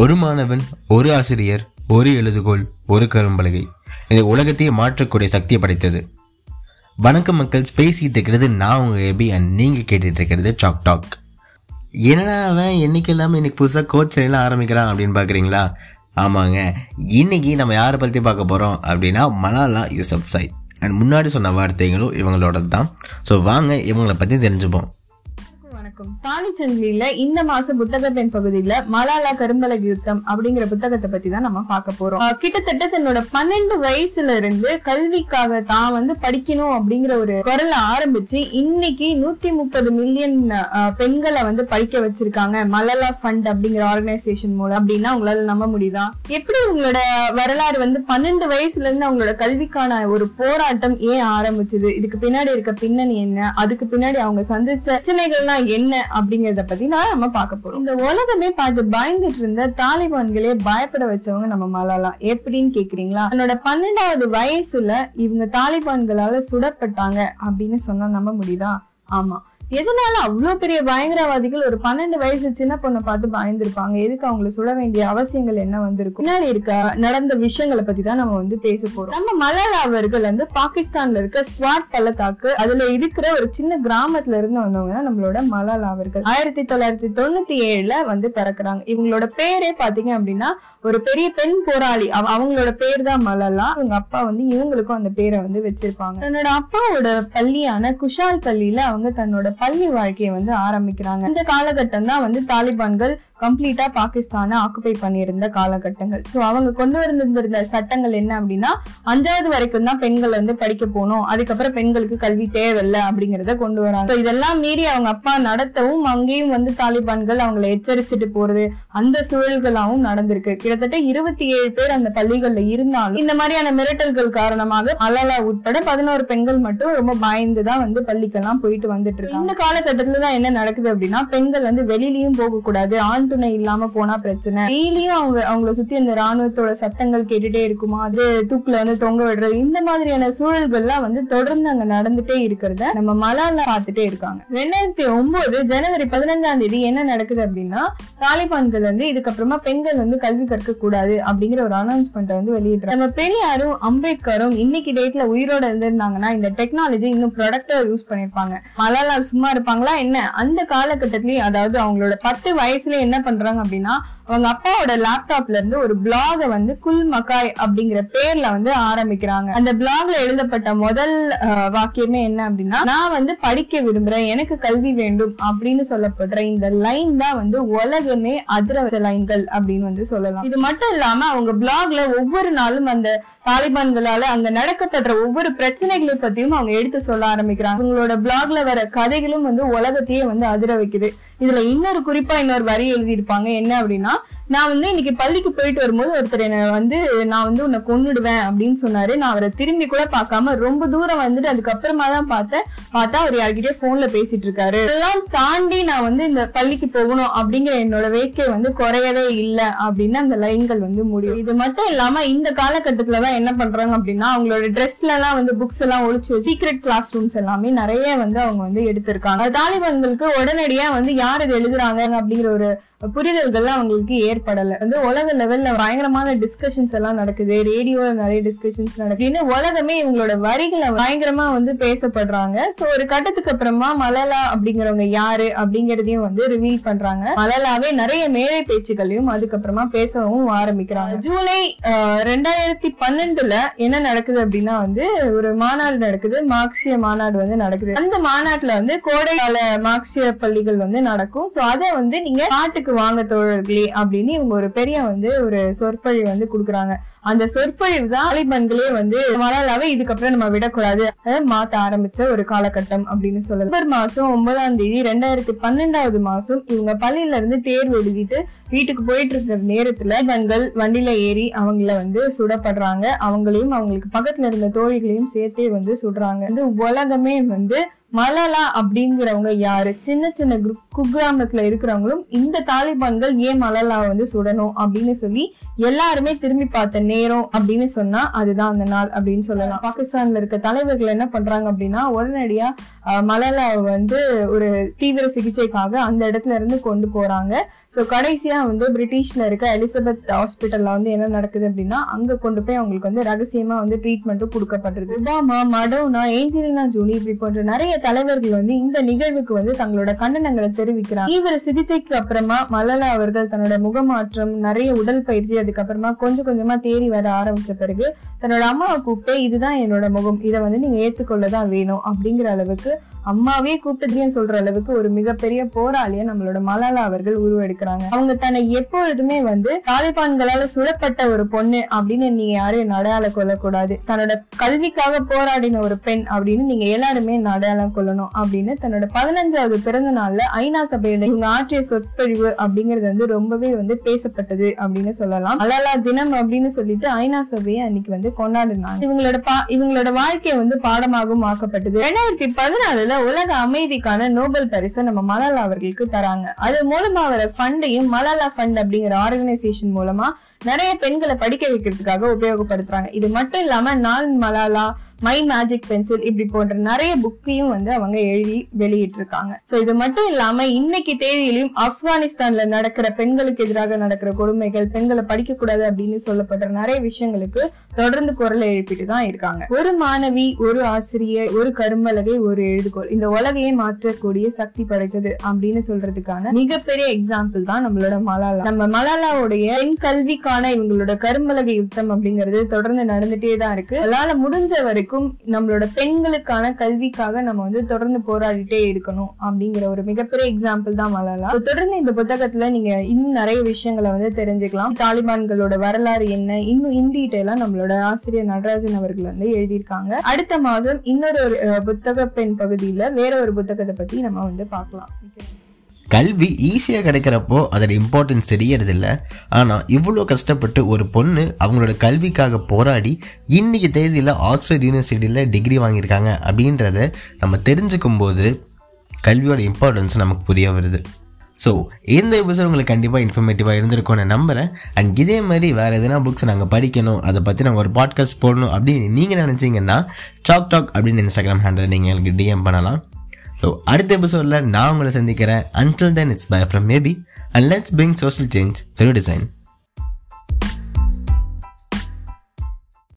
ஒரு மாணவன், ஒரு ஆசிரியர், ஒரு எழுதுகோள், ஒரு கரும்பலகை இந்த உலகத்தையே மாற்றக்கூடிய சக்தியை படைத்தது. வணக்கம் மக்கள், பேசிகிட்டு இருக்கிறது நான் உங்கள் ஏபி, அண்ட் நீங்கள் கேட்டுகிட்டு இருக்கிறது சாக் டாக். என்னடா அவன் என்றைக்கு இல்லாமல் இன்றைக்கி புதுசாக கோச் எல்லாம் ஆரம்பிக்கிறான் அப்படின்னு பார்க்குறீங்களா? ஆமாங்க, இன்றைக்கி நம்ம யாரை பற்றி பார்க்க போகிறோம் அப்படின்னா மலாலா யூசப்சாய். அண்ட் முன்னாடி சொன்ன வார்த்தைகளும் இவங்களோட தான். ஸோ வாங்க இவங்களை பற்றி தெரிஞ்சுப்போம். பாலிச்சந்தில இந்த மாசம் புத்தக பெண் பகுதியில மலாலா கரும்பலகை யுத்தம் அப்படிங்கிற புத்தகத்தை பத்தி தான் நம்ம பார்க்க போறோம். கிட்டத்தட்ட தன்னோட 12 வயசுல இருந்து கல்விக்காக தான் வந்து படிக்கணும் அப்படிங்கிற ஒரு குரலை ஆரம்பிச்சு இன்னைக்கு 130 மில்லியன் பெண்களை வந்து படிக்க வச்சிருக்காங்க மலாலா ஃபண்ட் அப்படிங்கிற ஆர்கனைசேஷன் மூலம். அப்படின்னா உங்களால நம்ப முடியுதா? எப்படி உங்களோட வரலாறு வந்து 12 வயசுல இருந்து அவங்களோட கல்விக்கான ஒரு போராட்டம் ஏன் ஆரம்பிச்சது, இதுக்கு பின்னாடி இருக்க பின்னணி என்ன, அதுக்கு பின்னாடி அவங்க சந்திச்ச பிரச்சனைகள்னா என்ன அப்படிங்கறத பத்தி நம்ம பார்க்க போறோம். இந்த உலகமே பார்த்து பயந்துட்டு இருந்த தாலிபான்களே பயப்பட வச்சவங்க நம்ம மலாலா. எப்படின்னு கேக்குறீங்களா? என்னோட 12வது வயசுல இவங்க தாலிபான்களால சுடப்பட்டாங்க அப்படின்னு சொன்னா நம்ப முடியுதா? ஆமா. எதனால அவ்வளவு பெரிய பயங்கரவாதிகள் ஒரு 12 வயசு சின்ன பொண்ணை பார்த்து பயந்துருப்பாங்க? எதுக்கு அவங்களை சுட வேண்டிய அவசியங்கள் என்ன வந்திருக்கும்? முன்னாடி இருக்க நடந்த விஷயங்களை பத்தி தான் நம்ம வந்து பேச போறோம். நம்ம மலாலா அவர்கள் வந்து பாகிஸ்தான்ல இருக்க ஸ்வாட் பள்ளத்தாக்கு அதுல இருக்கிற ஒரு சின்ன கிராமத்துல இருந்து வந்தவங்க தான் நம்மளோட மலாலா அவர்கள். 1997 வந்து பிறக்கிறாங்க. இவங்களோட பேரே பாத்தீங்க அப்படின்னா ஒரு பெரிய பெண் போராளி, அவங்களோட பேர் தான் மலாலா. அவங்க அப்பா வந்து இவங்களுக்கும் அந்த பேரை வந்து வச்சிருப்பாங்க. தன்னோட அப்பாவோட பள்ளியான குஷால் பள்ளியில அவங்க தன்னோட பள்ளி வாழ்க்கையை வந்து ஆரம்பிக்கிறாங்க. இந்த காலகட்டம் தான் வந்து தாலிபான்கள் கம்ப்ளீட்டா பாகிஸ்தானை ஆக்குபை பண்ணியிருந்த காலகட்டங்கள். சோ அவங்க கொண்டு வந்திருந்த சட்டங்கள் என்ன அப்படின்னா 5வது வரைக்கும் தான் பெண்கள் வந்து படிக்க போகணும், அதுக்கப்புறம் பெண்களுக்கு கல்வி தேவையில்லை அப்படிங்கறத கொண்டு வராங்க. இதெல்லாம் மீறி அவங்க அப்பா நடத்தவும் அங்கேயும் வந்து தாலிபான்கள் அவங்களை எச்சரிச்சுட்டு போறது அந்த சூழல்களாகவும் நடந்திருக்கு. கிட்டத்தட்ட 27 பேர் அந்த பள்ளிகள்ல இருந்தாலும் இந்த மாதிரியான மிரட்டல்கள் காரணமாக மலாலா உட்பட 11 பெண்கள் மட்டும் ரொம்ப பயந்துதான் வந்து பள்ளிக்கெல்லாம் போயிட்டு வந்துட்டு இருக்காங்க. இந்த காலகட்டத்துலதான் என்ன நடக்குது அப்படின்னா பெண்கள் வந்து வெளியிலயும் போக கூடாது, ஆண் துணை இல்லாம போனா பிரச்சனை, டெய்லியும் அவங்களை சுத்தி அந்த ராணுவத்தோட சத்தங்கள் கேட்டுட்டே இருக்குமா, அது தூக்குல வந்து தொங்க விடுறது, இந்த மாதிரியான சூழல்கள்லாம் வந்து தொடர்ந்து அங்க நடந்துட்டே இருக்கிறத நம்ம மலாலா பார்த்துட்டே இருக்காங்க. 2009 ஜனவரி 15ஆம் தேதி என்ன நடக்குது அப்படின்னா தாலிபான்கள் வந்து இதுக்கப்புறமா பெண்கள் வந்து கல்வி கற்க கூடாது அப்படிங்கிற ஒரு அனௌன்ஸ்மெண்ட் வந்து வெளியிடுறாங்க. நம்ம பெரியாரும் அம்பேத்கரும் இன்னைக்கு டேட்ல உயிரோட இருந்திருந்தாங்கன்னா இந்த டெக்னாலஜி இன்னும் ப்ராடக்டா யூஸ் பண்ணிருப்பாங்க. மலாலா சும்மா இருப்பாங்களா என்ன? அந்த காலகட்டத்திலயும், அதாவது அவங்களோட 10 வயசுல என்ன பண்றாங்க அப்படின்னா அவங்க அப்பாவோட லேப்டாப்ல இருந்து ஒரு பிளாக வந்து குல்மக்காய் அப்படிங்கிற பேர்ல வந்து ஆரம்பிக்கிறாங்க. அந்த பிளாக்ல எழுதப்பட்ட முதல் வாக்கியமே என்ன அப்படின்னா நான் வந்து படிக்க விரும்புறேன், எனக்கு கல்வி வேண்டும் அப்படின்னு சொல்லப்படுற இந்த லைன் தான் வந்து உலகமே அதிர வச்ச லைன்கள் அப்படின்னு வந்து சொல்லலாம். இது மட்டும் இல்லாம அவங்க பிளாக்ல ஒவ்வொரு நாளும் அந்த தாலிபான்களால அங்க நடக்கப்படுற ஒவ்வொரு பிரச்சனைகளை பத்தியும் அவங்க எடுத்து சொல்ல ஆரம்பிக்கிறாங்க. அவங்களோட பிளாக்ல வர கதைகளும் வந்து உலகத்தையே வந்து அதிர வைக்குது. இதுல இன்னொரு குறிப்பா இன்னொரு வரி எழுதியிருப்பாங்க, என்ன அப்படின்னா நான் வந்து இன்னைக்கு பள்ளிக்கு போயிட்டு வரும்போது ஒருத்தர் என்ன வந்து நான் வந்து உன்னை கொன்னுடுவேன் அப்படின்னு சொன்னாரு. நான் அவரை திரும்பி கூட பார்க்காம ரொம்ப தூரம் வந்துட்டு அதுக்கப்புறமா தான் பார்த்தா அவர் யார்கிட்டயே போன்ல பேசிட்டு இருக்காரு. இதெல்லாம் தாண்டி நான் வந்து இந்த பள்ளிக்கு போகணும் அப்படிங்கிற என்னோட வேட்கை வந்து குறையவே இல்லை அப்படின்னு அந்த லைன்கள் வந்து முடியும். இது மட்டும் இல்லாம இந்த காலகட்டத்துலதான் என்ன பண்றாங்க அப்படின்னா அவங்களோட ட்ரெஸ்ல எல்லாம் வந்து புக்ஸ் எல்லாம் ஒழிச்சு சீக்ரெட் கிளாஸ் ரூம்ஸ் எல்லாமே நிறைய வந்து அவங்க வந்து எடுத்திருக்காங்க. தாலிபான்களுக்கு உடனடியா வந்து யார் இது எழுதுறாங்க அப்படிங்கிற ஒரு புரிதல்கள்லாம் அவங்களுக்கு ஏற்படல. வந்து உலக லெவல்ல பயங்கரமான டிஸ்கஷன்ஸ் எல்லாம் நடக்குது, ரேடியோல நிறைய டிஸ்கஷன்ஸ் நடக்குதுன்னு உலகமே இவங்களோட வரிகளை பயங்கரமா வந்து பேசப்படுறாங்க. சோ ஒரு கட்டத்துக்கு அப்புறமா மலாலா அப்படிங்கிறவங்க யாரு அப்படிங்கறதையும் வந்து ரிவீல் பண்றாங்க. மலாலாவே நிறைய மேடை பேச்சுக்களையும் அதுக்கப்புறமா பேசவும் ஆரம்பிக்கிறாங்க. ஜூலை 2012ல என்ன நடக்குது அப்படின்னா வந்து ஒரு மாநாடு நடக்குது, மார்க்சிய மாநாடு வந்து நடக்குது. அந்த மாநாட்டுல வந்து கோடை கால மார்க்சிய பள்ளிகள் வந்து நடக்கும். சோ அதை வந்து நீங்க நாட்டுக்கு வாங்க தோழர்களே அப்படின்னு இவங்க ஒரு பெரிய வந்து ஒரு சொற்பொழிவு வந்து குடுக்குறாங்க. அந்த சொற்பொழிவு தான் தாலிபான்களே வந்து மலாலாவை இதுக்கப்புறம் நம்ம விடக்கூடாது மாத்த ஆரம்பிச்ச ஒரு காலகட்டம் அப்படின்னு சொல்லலாம். நவம்பர் மாதம் 9ஆம் தேதி 2012 இவங்க பள்ளியில இருந்து தேர்வு எழுதிட்டு வீட்டுக்கு போயிட்டு இருக்கிற நேரத்துல பெண்கள் வண்டியில ஏறி அவங்கள வந்து சுடப்படுறாங்க. அவங்களையும் அவங்களுக்கு பக்கத்துல இருந்த தோழிகளையும் சேர்த்தே வந்து சுடுறாங்க. வந்து உலகமே வந்து மலாலா அப்படிங்கிறவங்க யாரு, சின்ன சின்ன குரூப் குக்கிராமத்துல இருக்கிறவங்களும் இந்த தாலிபான்கள் ஏன் மலாலாவை வந்து சுடணும் அப்படின்னு சொல்லி எல்லாருமே திரும்பி பார்த்த நேரம் அப்படின்னு சொன்னா அதுதான் அந்த நாள் அப்படின்னு சொல்லலாம். பாகிஸ்தான்ல இருக்க தலைவர்கள் என்ன பண்றாங்க அப்படின்னா உடனடியா மலாலாவை வந்து ஒரு தீவிர சிகிச்சைக்காக அந்த இடத்துல இருந்து கொண்டு போறாங்க. ஸோ கடைசியா வந்து பிரிட்டிஷ்ல இருக்க எலிசபெத் ஹாஸ்பிட்டல்ல வந்து என்ன நடக்குது அப்படின்னா அங்க கொண்டு போய் அவங்களுக்கு வந்து ரகசியமா வந்து ட்ரீட்மெண்ட்டும் கொடுக்கப்படுறது. ஒபாமா, மடோனா, ஏஞ்சலினா ஜூலி இப்படி போன்ற நிறைய தலைவர்கள் வந்து இந்த நிகழ்வுக்கு வந்து தங்களோட கண்டனங்களை தெரிவிக்கிறாங்க. தீவிர சிகிச்சைக்கு அப்புறமா மலாலா அவர்கள் தன்னோட முகமாற்றம், நிறைய உடல் பயிற்சி, அதுக்கப்புறமா கொஞ்சம் கொஞ்சமா தேறி வர ஆரம்பிச்ச பிறகு தன்னோட அம்மாவை கூப்பிட்டு இதுதான் என்னோட முகம், இதை வந்து நீங்க ஏத்துக்கொள்ளதான் வேணும் அப்படிங்கிற அளவுக்கு அம்மாவே கூப்பிட்டதுன்னு சொல்ற அளவுக்கு ஒரு மிகப்பெரிய போராளியா நம்மளோட மலாலா அவர்கள் உருவெடுக்கிறாங்க. அவங்க தன்னை எப்பொழுதுமே வந்து தாலிபான்களால சுடப்பட்ட ஒரு பொண்ணு அப்படின்னு நீங்க யாரும் அடையாளம் கொள்ளக்கூடாது, தன்னோட கல்விக்காக போராடின ஒரு பெண் அப்படின்னு நீங்க எல்லாருமே அடையாளம் கொள்ளணும் அப்படின்னு தன்னோட 15வது பிறந்த நாள்ல ஐநா சபையில இவங்க ஆற்றிய சொற்பொழிவு அப்படிங்கறது வந்து ரொம்பவே வந்து பேசப்பட்டது அப்படின்னு சொல்லலாம். மலாலா தினம் அப்படின்னு சொல்லிட்டு ஐநா சபையை அன்னைக்கு வந்து கொண்டாடினாங்க. இவங்களோட வாழ்க்கையை வந்து பாடமாகவும் ஆக்கப்பட்டது. 2014 உலக அமைதிக்கான நோபல் பரிசு நம்ம மலாலா அவர்களுக்கு தராங்க. அது மூலமா அவர ஃபண்டையும் மலாலா ஃபண்ட் அப்படிங்கிற ஆர்கனைசேஷன் மூலமா நிறைய பெண்களை படிக்க வைக்கிறதுக்காக உபயோகப்படுத்துறாங்க. இது மட்டும் இல்லாம நான் மலாலா, மை மேஜிக் பென்சில் இப்படி போன்ற நிறைய புக்கையும் வந்து அவங்க எழுதி வெளியிட்டு இருக்காங்க. சோ இது மட்டும் இல்லாம இன்னைக்கு தேதியிலும் ஆப்கானிஸ்தான்ல நடக்கிற பெண்களுக்கு எதிராக நடக்கிற கொடுமைகள், பெண்களை படிக்க கூடாது அப்படின்னு சொல்லப்படுற நிறைய விஷயங்களுக்கு தொடர்ந்து குரலை எழுப்பிட்டு தான் இருக்காங்க. ஒரு மாணவி, ஒரு ஆசிரியர், ஒரு கரும்பலகை, ஒரு எழுதுகோள் இந்த உலகையே மாற்றக்கூடிய சக்தி படைத்தது அப்படின்னு சொல்றதுக்கான மிகப்பெரிய எக்ஸாம்பிள் தான் நம்மளோட மலாலா. நம்ம மலாலாவுடைய பெண் கல்விக்கான இவங்களோட கரும்பலகை யுத்தம் அப்படிங்கிறது தொடர்ந்து நடந்துட்டே தான் இருக்கு. மலாலா முடிஞ்ச வரைக்கும் நம்மளோட பெண்களுக்கான கல்விக்காக நம்ம வந்து தொடர்ந்து போராடிட்டே இருக்கணும் அப்படிங்கிற ஒரு மிகப்பெரிய எக்ஸாம்பிள் தான் மலாலா. தொடர்ந்து இந்த புத்தகத்துல நீங்க இன்னும் நிறைய விஷயங்களை வந்து தெரிஞ்சுக்கலாம். தாலிபான்களோட வரலாறு என்ன இன்னும் இன் டீட்டெயிலா நம்மளோட ஆசிரியர் நடராஜன் அவர்கள் வந்து எழுதியிருக்காங்க. அடுத்த மாதம் இன்னொரு புத்தக பெண் பகுதியில வேற ஒரு புத்தகத்தை பத்தி நம்ம வந்து பார்க்கலாம். கல்வி ஈஸியாக கிடைக்கிறப்போ அதோட இம்பார்ட்டன்ஸ் தெரியறதில்ல. ஆனால் இவ்வளோ கஷ்டப்பட்டு ஒரு பொண்ணு அவங்களோட கல்விக்காக போராடி இன்றைக்கி தேதியில் ஆக்ஸ்ஃபோர்ட் யூனிவர்சிட்டியில் டிகிரி வாங்கியிருக்காங்க அப்படின்றத நம்ம தெரிஞ்சுக்கும் போது கல்வியோட இம்பார்ட்டன்ஸ் நமக்கு புரிய வருது. ஸோ இந்த எபிசோட் உங்களுக்கு கண்டிப்பாக இன்ஃபர்மேட்டிவாக இருந்திருக்கும்னு நம்புகிறேன். அண்ட் இதே மாதிரி வேறு எதுனா புக்ஸ் நாங்கள் படிக்கணும், அதை பற்றி நாங்கள் ஒரு பாட்காஸ்ட் போடணும் அப்படின்னு நீங்கள் நினச்சிங்கன்னா சாக் டாக் அப்படின்னு இன்ஸ்டாகிராம் ஹேண்டில் நீங்கள் எங்களுக்கு டிஎம் பண்ணலாம். ஸோ அடுத்த எபிசோடில் நான் உங்களை சந்திக்கிறேன். Until then, it's bye from Maybe and let's bring social change through design.